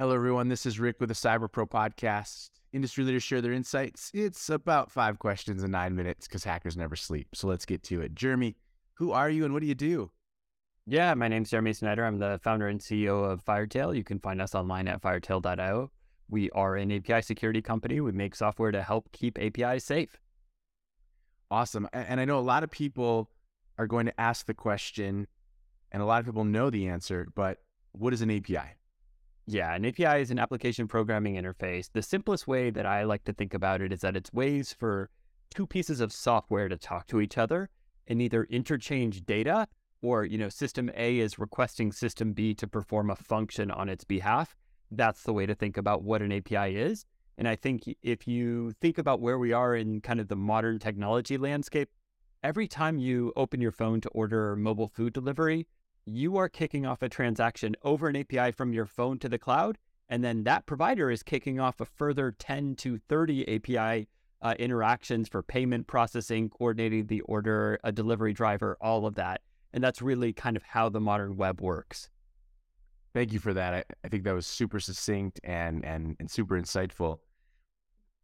Hello, everyone. This is Rick with the Cyber Pro Podcast. Industry leaders share their insights. It's about 5 questions in 9 minutes because hackers never sleep. So let's get to it. Jeremy, who are you and what do you do? Yeah, my name's Jeremy Snyder. I'm the founder and CEO of Firetail. You can find us online at Firetail.io. We are an API security company. We make software to help keep APIs safe. Awesome. And I know a lot of people are going to ask the question, and a lot of people know the answer, but what is an API? Yeah, an API is an application programming interface. The simplest way that I like to think about it is that it's ways for 2 pieces of software to talk to each other and either interchange data or, system A is requesting system B to perform a function on its behalf. That's the way to think about what an API is. And I think if you think about where we are in kind of the modern technology landscape, every time you open your phone to order mobile food delivery, you are kicking off a transaction over an API from your phone to the cloud, and then that provider is kicking off a further 10 to 30 API interactions for payment processing, coordinating the order, a delivery driver, all of that. And that's really kind of how the modern web works. Thank you for that. I think that was super succinct and super insightful.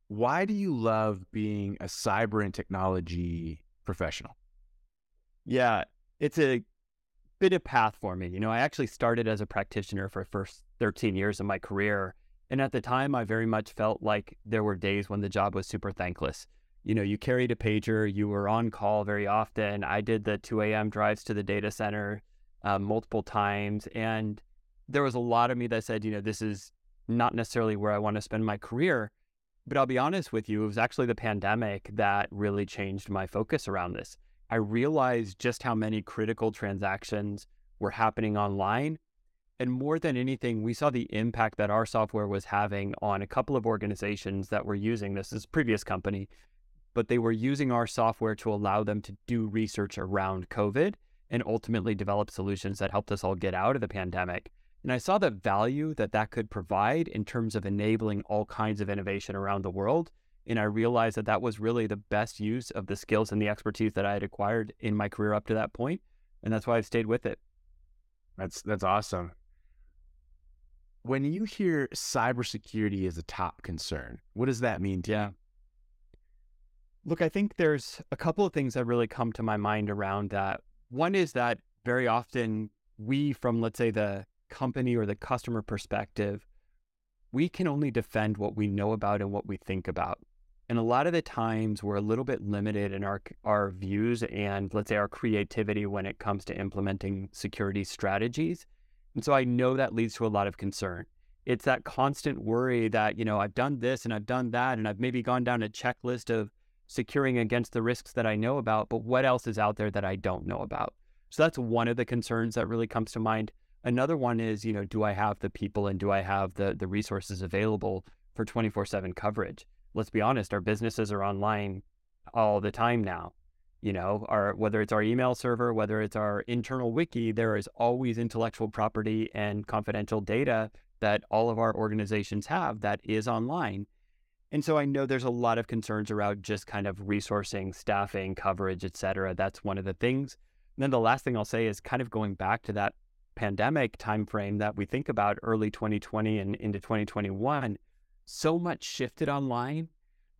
Why do you love being a cyber and technology professional? Yeah, it's a bit of path for me. I actually started as a practitioner for the first 13 years of my career. And at the time, I very much felt like there were days when the job was super thankless. You carried a pager, you were on call very often. I did the 2 a.m. drives to the data center multiple times. And there was a lot of me that said, this is not necessarily where I want to spend my career. But I'll be honest with you, it was actually the pandemic that really changed my focus around this. I realized just how many critical transactions were happening online. And more than anything, we saw the impact that our software was having on a couple of organizations that were using this as a previous company, but they were using our software to allow them to do research around COVID and ultimately develop solutions that helped us all get out of the pandemic. And I saw the value that that could provide in terms of enabling all kinds of innovation around the world. And I realized that was really the best use of the skills and the expertise that I had acquired in my career up to that point. And that's why I've stayed with it. That's awesome. When you hear cybersecurity as a top concern, what does that mean to you? Look, I think there's a couple of things that really come to my mind around that. One is that very often we, from let's say the company or the customer perspective, we can only defend what we know about and what we think about. And a lot of the times we're a little bit limited in our views and let's say our creativity when it comes to implementing security strategies. And so I know that leads to a lot of concern. It's that constant worry that, I've done this and I've done that, and I've maybe gone down a checklist of securing against the risks that I know about, but what else is out there that I don't know about? So that's one of the concerns that really comes to mind. Another one is, do I have the people and do I have the resources available for 24/7 coverage? Let's be honest, our businesses are online all the time now. Whether it's our email server, whether it's our internal wiki, there is always intellectual property and confidential data that all of our organizations have that is online. And so I know there's a lot of concerns around just kind of resourcing, staffing, coverage, et cetera. That's one of the things. And then the last thing I'll say is kind of going back to that pandemic timeframe that we think about, early 2020 and into 2021, so much shifted online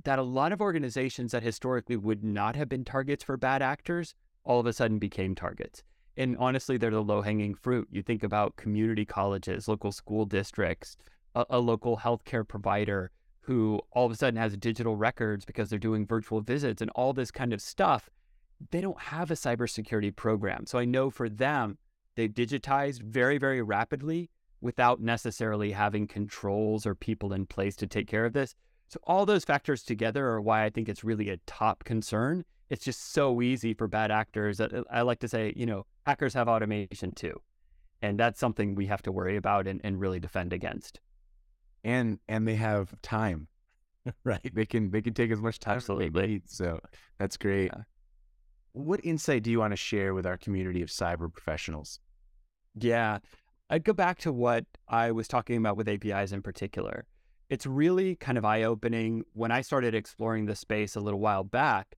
that a lot of organizations that historically would not have been targets for bad actors all of a sudden became targets. And honestly, they're the low-hanging fruit. You think about community colleges, local school districts, a local healthcare provider who all of a sudden has digital records because they're doing virtual visits and all this kind of stuff. They don't have a cybersecurity program. So I know for them, they've digitized very, very rapidly without necessarily having controls or people in place to take care of this. So all those factors together are why I think it's really a top concern. It's just so easy for bad actors. I like to say, hackers have automation too. And that's something we have to worry about and really defend against. And they have time, right? They can take as much time as they need. So that's great. Yeah. What insight do you want to share with our community of cyber professionals? Yeah, I'd go back to what I was talking about with APIs in particular. It's really kind of eye-opening. When I started exploring the space a little while back,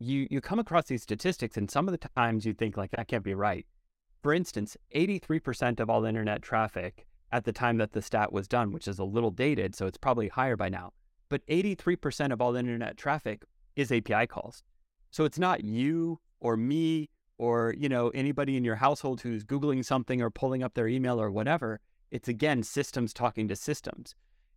you come across these statistics, and some of the times you think, that can't be right. For instance, 83% of all internet traffic at the time that the stat was done, which is a little dated, so it's probably higher by now. But 83% of all internet traffic is API calls. So it's not you or me or, you know, anybody in your household who's Googling something or pulling up their email or whatever. It's, again, systems talking to systems.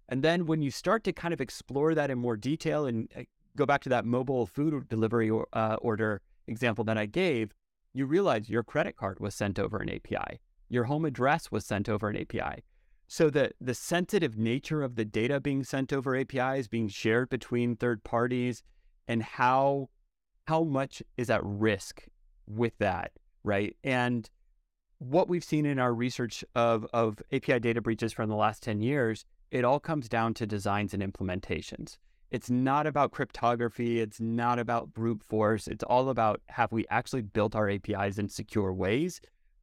And then when you start to kind of explore that in more detail and go back to that mobile food delivery order example that I gave, you realize your credit card was sent over an API. Your home address was sent over an API. So the sensitive nature of the data being sent over APIs, being shared between third parties, and how much is at risk with that, right? And what we've seen in our research of API data breaches from the last 10 years, it all comes down to designs and implementations. It's not about cryptography. It's not about brute force. It's all about, have we actually built our APIs in secure ways?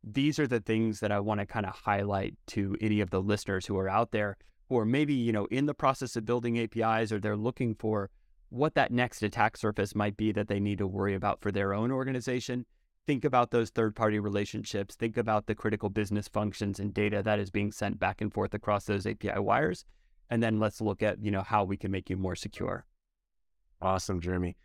These are the things that I want to kind of highlight to any of the listeners who are out there who are maybe, you know, in the process of building APIs, or they're looking for what that next attack surface might be that they need to worry about for their own organization. Think about those third-party relationships. Think about the critical business functions and data that is being sent back and forth across those API wires. And then let's look at, you know, how we can make you more secure. Awesome, Jeremy.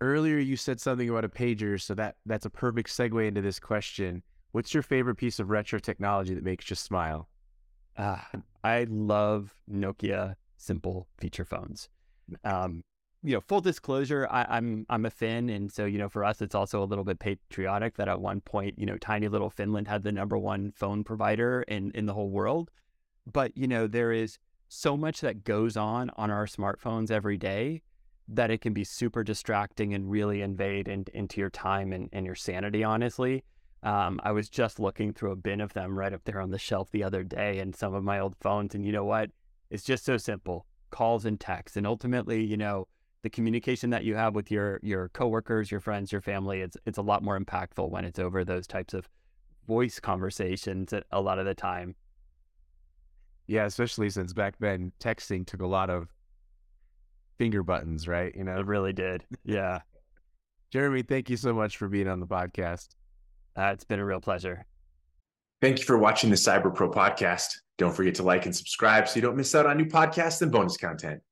Earlier, you said something about a pager, so that's a perfect segue into this question. What's your favorite piece of retro technology that makes you smile? I love Nokia simple feature phones. You know, full disclosure, I'm a Finn, and so, you know, for us, it's also a little bit patriotic that at one point, you know, tiny little Finland had the #1 phone provider in the whole world. But, you know, there is so much that goes on our smartphones every day that it can be super distracting and really invade into your time and your sanity, honestly. I was just looking through a bin of them right up there on the shelf the other day, and some of my old phones, and you know what? It's just so simple. Calls and texts, and ultimately, you know, the communication that you have with your coworkers, your friends, your family, it's a lot more impactful when it's over those types of voice conversations a lot of the time. Yeah, especially since back then texting took a lot of finger buttons, right? You know, it really did. Yeah. Jeremy, thank you so much for being on the podcast. It's been a real pleasure. Thank you for watching the Cyber Pro Podcast. Don't forget to like and subscribe so you don't miss out on new podcasts and bonus content.